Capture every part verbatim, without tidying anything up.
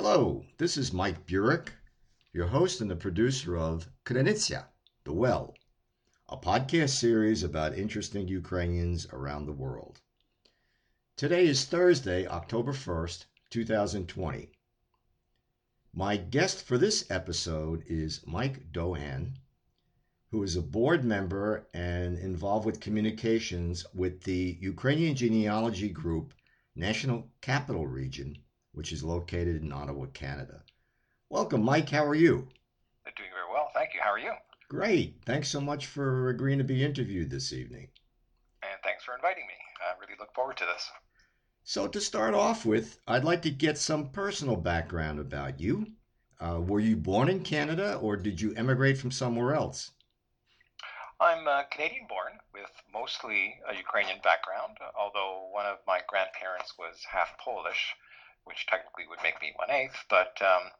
Hello, this is Mike Burek, your host and the producer of Krenitsya, The Well, a podcast series about interesting Ukrainians around the world. Today is Thursday, October first, two thousand twenty. My guest for this episode is Mike Doan, who is a board member and involved with communications with the Ukrainian Genealogy Group National Capital Region, which is located in Ottawa, Canada. Welcome, Mike. How are you? I'm doing very well. Thank you. How are you? Great. Thanks so much for agreeing to be interviewed this evening. And thanks for inviting me. I really look forward to this. So to start off with, I'd like to get some personal background about you. Uh, were you born in Canada or did you emigrate from somewhere else? I'm uh, Canadian-born with mostly a Ukrainian background, although one of my grandparents was half Polish, which technically would make me one-eighth, but um,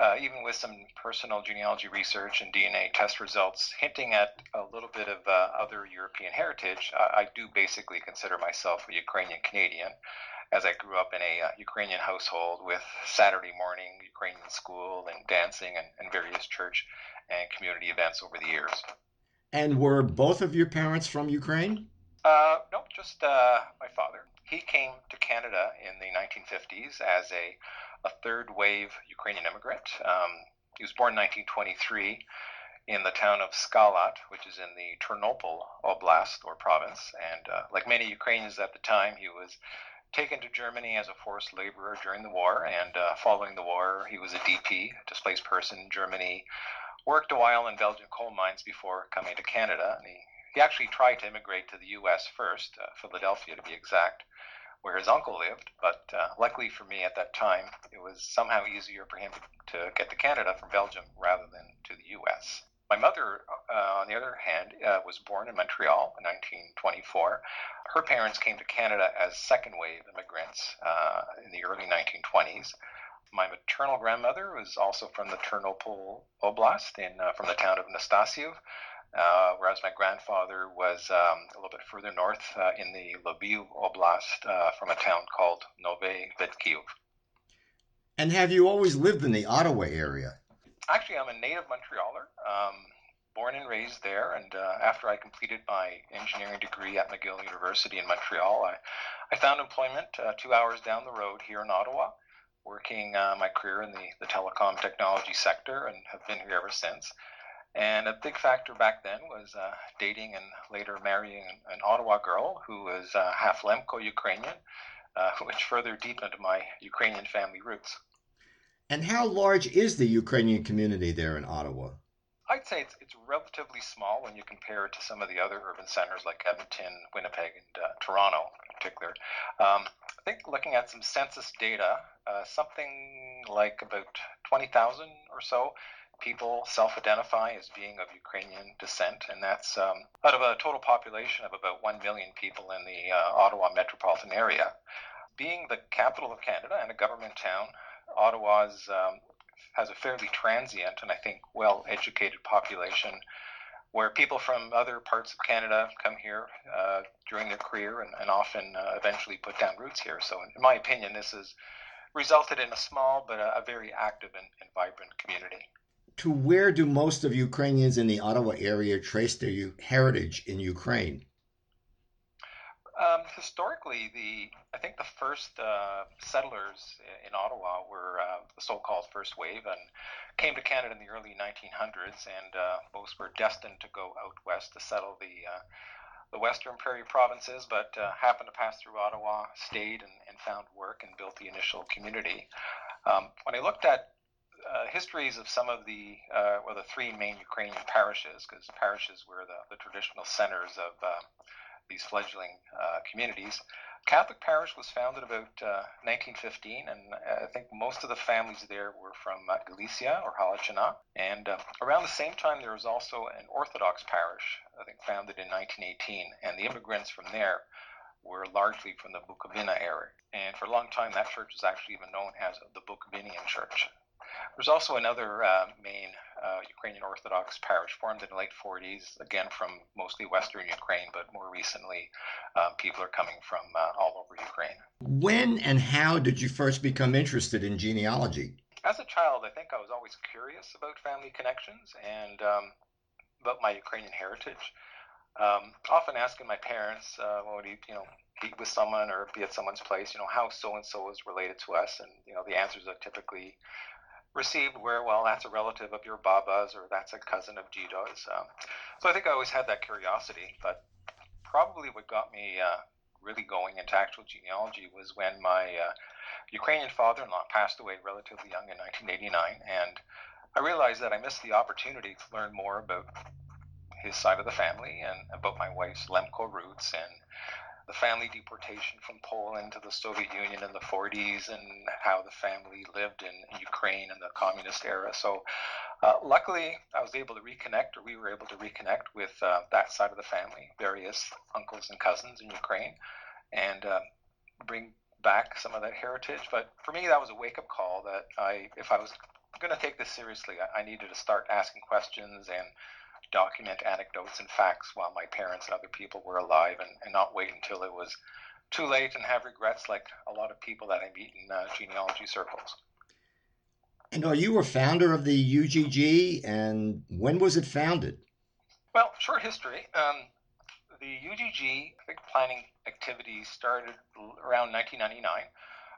uh, even with some personal genealogy research and D N A test results hinting at a little bit of uh, other European heritage, uh, I do basically consider myself a Ukrainian-Canadian, as I grew up in a uh, Ukrainian household with Saturday morning Ukrainian school and dancing and, and various church and community events over the years. And were both of your parents from Ukraine? Uh, no, just uh, my father. He came to Canada in the nineteen fifties as a, a third-wave Ukrainian immigrant. Um, he was born in nineteen twenty-three in the town of Skalat, which is in the Ternopil Oblast or province. And uh, like many Ukrainians at the time, he was taken to Germany as a forced laborer during the war. And uh, following the war, he was a D P, a displaced person in Germany, worked a while in Belgian coal mines before coming to Canada. And he, he actually tried to immigrate to the U S first, uh, Philadelphia to be exact, where his uncle lived, but uh, luckily for me at that time, it was somehow easier for him to get to Canada from Belgium rather than to the U S. My mother, uh, on the other hand, uh, was born in Montreal in nineteen twenty-four. Her parents came to Canada as second-wave immigrants uh, in the early nineteen twenties. My maternal grandmother was also from the Ternopil Oblast, in, uh, from the town of Nastasiew, Uh, whereas my grandfather was um, a little bit further north uh, in the Lviv Oblast uh, from a town called Nove Vetkiv. And have you always lived in the Ottawa area? Actually, I'm a native Montrealer, um, born and raised there. And uh, after I completed my engineering degree at McGill University in Montreal, I, I found employment uh, two hours down the road here in Ottawa, working uh, my career in the, the telecom technology sector, and have been here ever since. And a big factor back then was uh, dating and later marrying an Ottawa girl who was uh, half Lemko Ukrainian, uh, which further deepened my Ukrainian family roots. And how large is the Ukrainian community there in Ottawa? I'd say it's, it's relatively small when you compare it to some of the other urban centers like Edmonton, Winnipeg, and uh, Toronto in particular. Um, I think looking at some census data, uh, something like about twenty thousand or so people self-identify as being of Ukrainian descent, and that's um, out of a total population of about one million people in the uh, Ottawa metropolitan area. Being the capital of Canada and a government town, Ottawa's um, has a fairly transient and I think well-educated population, where people from other parts of Canada come here uh, during their career and, and often uh, eventually put down roots here. So in my opinion, this has resulted in a small but a, a very active and, and vibrant community. To where do most of Ukrainians in the Ottawa area trace their u- heritage in Ukraine? Um, historically, the I think the first uh, settlers in Ottawa were uh, the so-called first wave and came to Canada in the early nineteen hundreds, and uh, most were destined to go out west to settle the uh, the western prairie provinces, but uh, happened to pass through Ottawa, stayed and, and found work and built the initial community. Um, when I looked at Uh, histories of some of the, uh, well, the three main Ukrainian parishes, because parishes were the, the traditional centers of uh, these fledgling uh, communities. Catholic parish was founded about uh, nineteen fifteen, and I think most of the families there were from uh, Galicia or Halychyna. And uh, around the same time, there was also an Orthodox parish, I think founded in nineteen eighteen, and the immigrants from there were largely from the Bukovina area. And for a long time, that church was actually even known as the Bukovinian Church. There's also another uh, main uh, Ukrainian Orthodox parish formed in the late forties, again from mostly Western Ukraine, but more recently uh, people are coming from uh, all over Ukraine. When and how did you first become interested in genealogy? As a child, I think I was always curious about family connections and um, about my Ukrainian heritage. Um, often asking my parents, uh, when we, you know, be with someone or be at someone's place, you know, how so-and-so is related to us. And, you know, the answers are typically received where, well, that's a relative of your Baba's or that's a cousin of Gido's. Um, so I think I always had that curiosity, but probably what got me uh, really going into actual genealogy was when my uh, Ukrainian father-in-law passed away relatively young in nineteen eighty-nine. And I realized that I missed the opportunity to learn more about his side of the family and about my wife's Lemko roots and the family deportation from Poland to the Soviet Union in the forties and how the family lived in Ukraine in the communist era. So uh, luckily I was able to reconnect, or we were able to reconnect with uh, that side of the family, various uncles and cousins in Ukraine, and uh, bring back some of that heritage. But for me, that was a wake-up call that I, if I was going to take this seriously, I, I needed to start asking questions and document anecdotes and facts while my parents and other people were alive, and, and not wait until it was too late and have regrets like a lot of people that I meet in uh, genealogy circles. And are you a founder of the U G G, and when was it founded? Well, short history. Um, the U G G, I think, planning activities started around nineteen ninety-nine,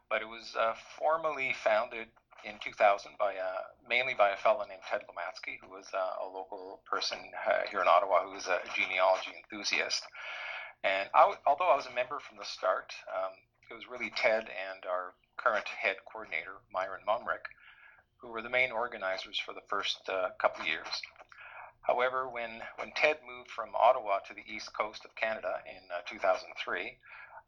but it was uh, formally founded in two thousand, by uh, mainly by a fellow named Ted Lomatsky, who was uh, a local person uh, here in Ottawa who was a genealogy enthusiast. And I w- although I was a member from the start, um, it was really Ted and our current head coordinator, Myron Mumryk, who were the main organizers for the first uh, couple of years. However, when, when Ted moved from Ottawa to the east coast of Canada in uh, two thousand three,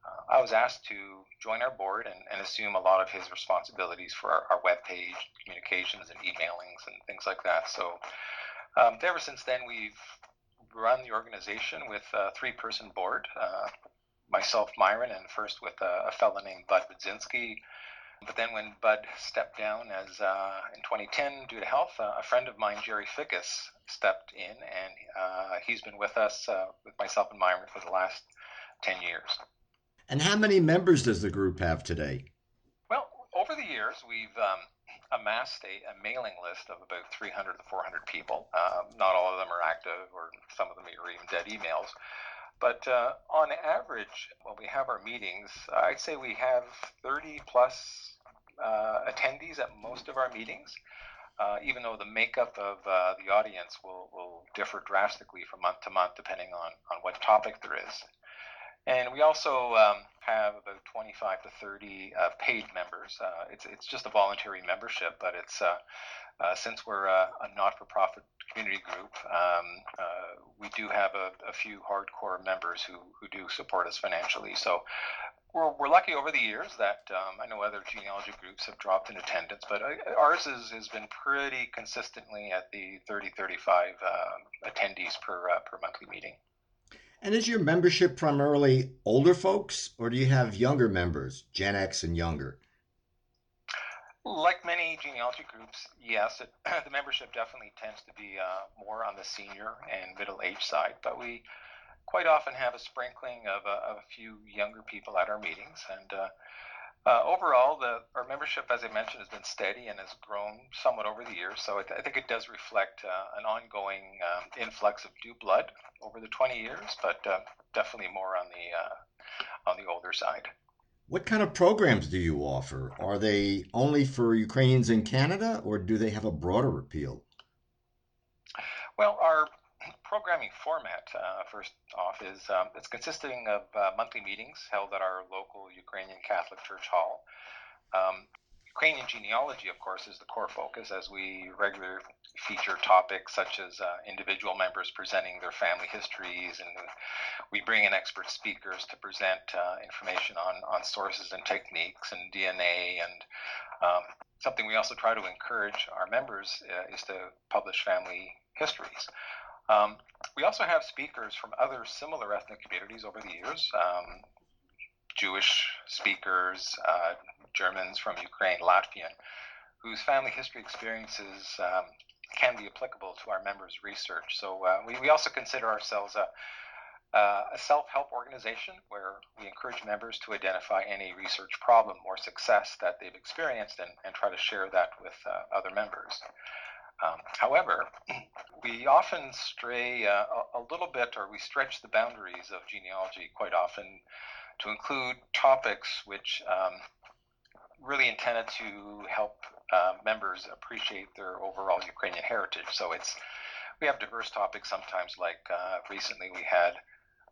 Uh, I was asked to join our board and, and assume a lot of his responsibilities for our, our webpage, communications, and emailings and things like that. So um, ever since then, we've run the organization with a three-person board, uh, myself, Myron, and first with a, a fellow named Bud Budzinski. But then when Bud stepped down as uh, in twenty ten due to health, uh, a friend of mine, Jerry Fickus, stepped in, and uh, he's been with us, uh, with myself and Myron, for the last ten years. And how many members does the group have today? Well, over the years, we've um, amassed a, a mailing list of about three hundred to four hundred people. Um, not all of them are active, or some of them are even dead emails. But uh, on average, when we have our meetings, I'd say we have thirty plus uh, attendees at most of our meetings, uh, even though the makeup of uh, the audience will, will differ drastically from month to month, depending on, on what topic there is. And we also um, have about twenty-five to thirty uh, paid members. Uh, it's it's just a voluntary membership, but it's uh, uh, since we're a, a not-for-profit community group, um, uh, we do have a, a few hardcore members who, who do support us financially. So we're we're lucky over the years that um, I know other genealogy groups have dropped in attendance, but ours is, has been pretty consistently at the thirty, thirty-five uh, attendees per uh, per monthly meeting. And is your membership primarily older folks, or do you have younger members, Gen X and younger? Like many genealogy groups, yes, it, the membership definitely tends to be uh, more on the senior and middle-aged side, but we quite often have a sprinkling of, uh, of a few younger people at our meetings. And uh, uh, overall, the, our membership, as I mentioned, has been steady and has grown somewhat over the years, so it, I think it does reflect uh, an ongoing um, influx of new blood over the twenty years, but uh, definitely more on the uh, on the older side. What kind of programs do you offer? Are they only for Ukrainians in Canada, or do they have a broader appeal? Well, our programming format, uh, first off, is um, it's consisting of uh, monthly meetings held at our local Ukrainian Catholic Church Hall. Um, Ukrainian genealogy, of course, is the core focus, as we regularly feature topics such as uh, individual members presenting their family histories, and we bring in expert speakers to present uh, information on, on sources and techniques and D N A. And um, something we also try to encourage our members uh, is to publish family histories. Um, we also have speakers from other similar ethnic communities over the years. Um, Jewish speakers, uh, Germans from Ukraine, Latvian, whose family history experiences um, can be applicable to our members' research. So uh, we, we also consider ourselves a, uh, a self-help organization where we encourage members to identify any research problem or success that they've experienced and, and try to share that with uh, other members. Um, however, we often stray uh, a, a little bit, or we stretch the boundaries of genealogy quite often to include topics which um, really intended to help uh, members appreciate their overall Ukrainian heritage. So it's we have diverse topics sometimes, like uh, recently we had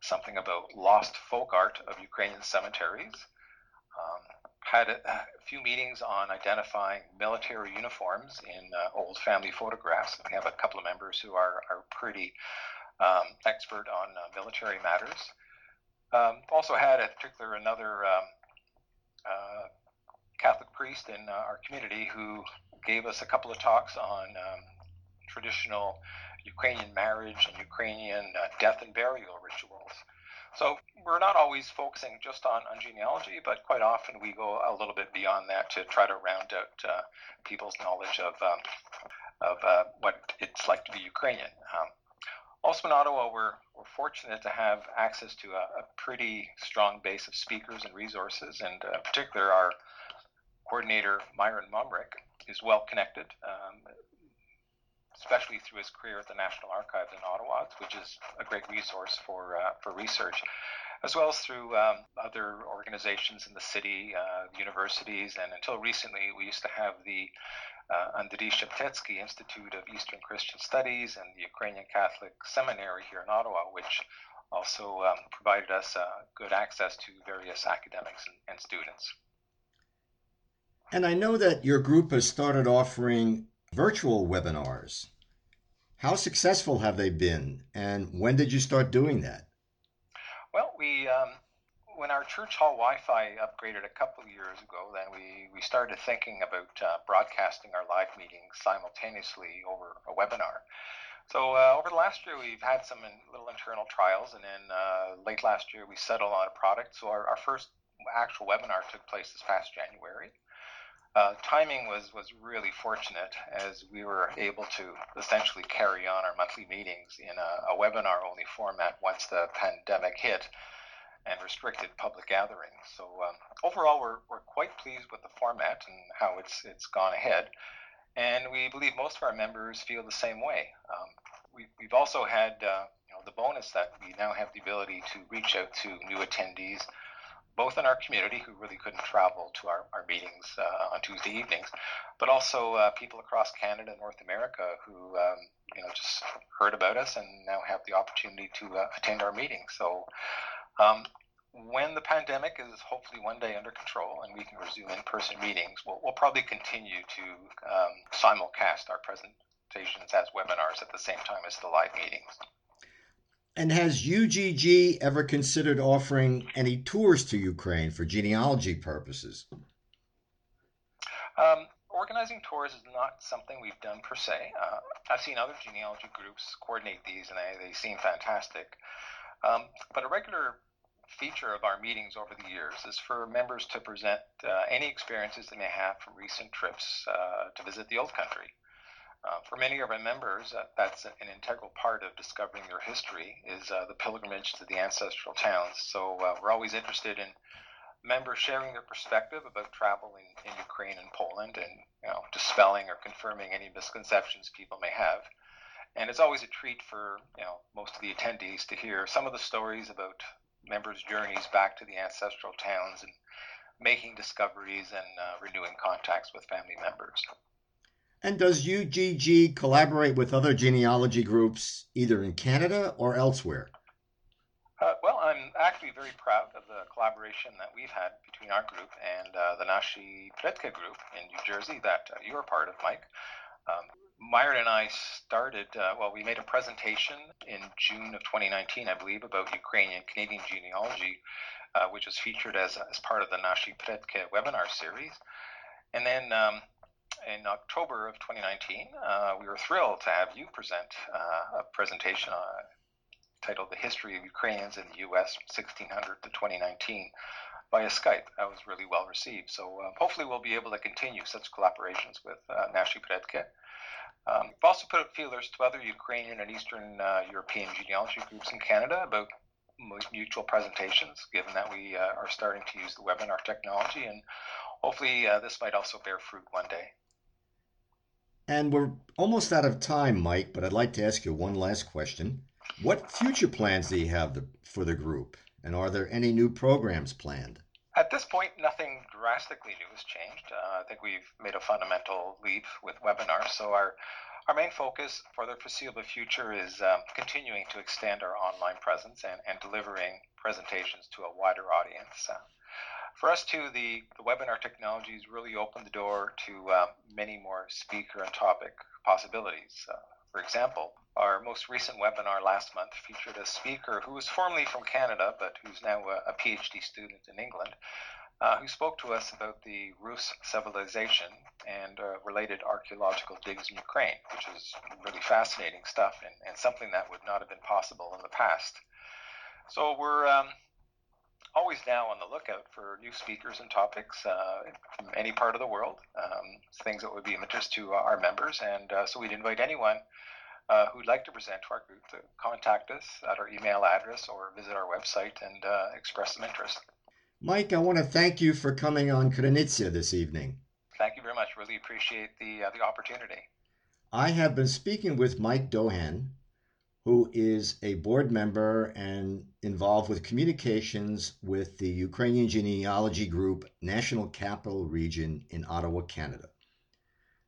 something about lost folk art of Ukrainian cemeteries, um, had a, a few meetings on identifying military uniforms in uh, old family photographs. We have a couple of members who are, are pretty um, expert on uh, military matters. Um, also had, in particular, another um, uh, Catholic priest in uh, our community who gave us a couple of talks on um, traditional Ukrainian marriage and Ukrainian uh, death and burial rituals. So we're not always focusing just on, on genealogy, but quite often we go a little bit beyond that to try to round out uh, people's knowledge of um, of uh, what it's like to be Ukrainian. Um, Also in Ottawa, we're, we're fortunate to have access to a, a pretty strong base of speakers and resources, and uh, in particular, our coordinator, Myron Mumryk, is well connected, um, especially through his career at the National Archives in Ottawa, which is a great resource for uh, for research, as well as through um, other organizations in the city, uh, universities, and until recently, we used to have the Uh, Andriy Sheptytsky Institute of Eastern Christian Studies and the Ukrainian Catholic Seminary here in Ottawa, which also um, provided us uh, good access to various academics and, and students. And I know that your group has started offering virtual webinars. How successful have they been, and when did you start doing that? Well, we... Um, When our church hall Wi-Fi upgraded a couple of years ago, then we, we started thinking about uh, broadcasting our live meetings simultaneously over a webinar. So uh, over the last year, we've had some in, little internal trials, and then uh, late last year, we settled on a product. So our, our first actual webinar took place this past January. Uh, timing was, was really fortunate, as we were able to essentially carry on our monthly meetings in a, a webinar-only format once the pandemic hit and restricted public gatherings. So um, overall, we're we're quite pleased with the format and how it's it's gone ahead. And we believe most of our members feel the same way. Um, we, we've also had uh, you know, the bonus that we now have the ability to reach out to new attendees, both in our community who really couldn't travel to our, our meetings uh, on Tuesday evenings, but also uh, people across Canada and North America who um, you know just heard about us and now have the opportunity to uh, attend our meetings. So Um, when the pandemic is hopefully one day under control and we can resume in-person meetings, we'll, we'll probably continue to um, simulcast our presentations as webinars at the same time as the live meetings. And has U G G ever considered offering any tours to Ukraine for genealogy purposes? Um, Organizing tours is not something we've done per se. Uh, I've seen other genealogy groups coordinate these, and they, they seem fantastic. Um, but a regular feature of our meetings over the years is for members to present uh, any experiences they may have from recent trips uh, to visit the old country. Uh, for many of our members, uh, that's an integral part of discovering their history, is uh, the pilgrimage to the ancestral towns. So uh, we're always interested in members sharing their perspective about travel in, in Ukraine and Poland, and you know, dispelling or confirming any misconceptions people may have. And it's always a treat for you know most of the attendees to hear some of the stories about members' journeys back to the ancestral towns and making discoveries and uh, renewing contacts with family members. And does U G G collaborate with other genealogy groups either in Canada or elsewhere? Uh, well, I'm actually very proud of the collaboration that we've had between our group and uh, the Nashi Predky group in New Jersey that uh, you're part of, Mike. Um, Myron and I started, uh, well, we made a presentation in June of twenty nineteen, I believe, about Ukrainian Canadian genealogy, uh, which was featured as, as part of the Nashi Predky webinar series. And then um, in October of twenty nineteen, uh, we were thrilled to have you present uh, a presentation uh, titled The History of Ukrainians in the U S from sixteen hundred to twenty nineteen via Skype. That was really well received. So uh, hopefully we'll be able to continue such collaborations with uh, Nashi Predky. Um, we've also put out feelers to other Ukrainian and Eastern uh, European genealogy groups in Canada about mutual presentations, given that we uh, are starting to use the webinar technology, and hopefully uh, this might also bear fruit one day. And we're almost out of time, Mike, but I'd like to ask you one last question. What future plans do you have the, for the group, and are there any new programs planned? At this point, nothing drastically new has changed. Uh, I think we've made a fundamental leap with webinars, so our Our main focus for the foreseeable future is um, continuing to extend our online presence and, and delivering presentations to a wider audience. Uh, for us, too, the, the webinar technologies really opened the door to uh, many more speaker and topic possibilities. Uh, for example, our most recent webinar last month featured a speaker who was formerly from Canada, but who's now a, a PhD student in England, Uh, who spoke to us about the Rus civilization and uh, related archaeological digs in Ukraine, which is really fascinating stuff and, and something that would not have been possible in the past. So we're um, always now on the lookout for new speakers and topics uh, from any part of the world, um, things that would be of interest to our members. And uh, so we'd invite anyone uh, who'd like to present to our group to contact us at our email address or visit our website and uh, express some interest. Mike, I want to thank you for coming on Krenitsya this evening. Thank you very much. Really appreciate the uh, the opportunity. I have been speaking with Mike Doan, who is a board member and involved with communications with the Ukrainian Genealogy Group National Capital Region in Ottawa, Canada.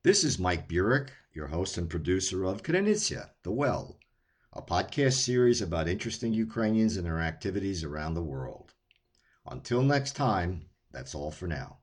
This is Mike Burek, your host and producer of Krenitsya, The Well, a podcast series about interesting Ukrainians and their activities around the world. Until next time, that's all for now.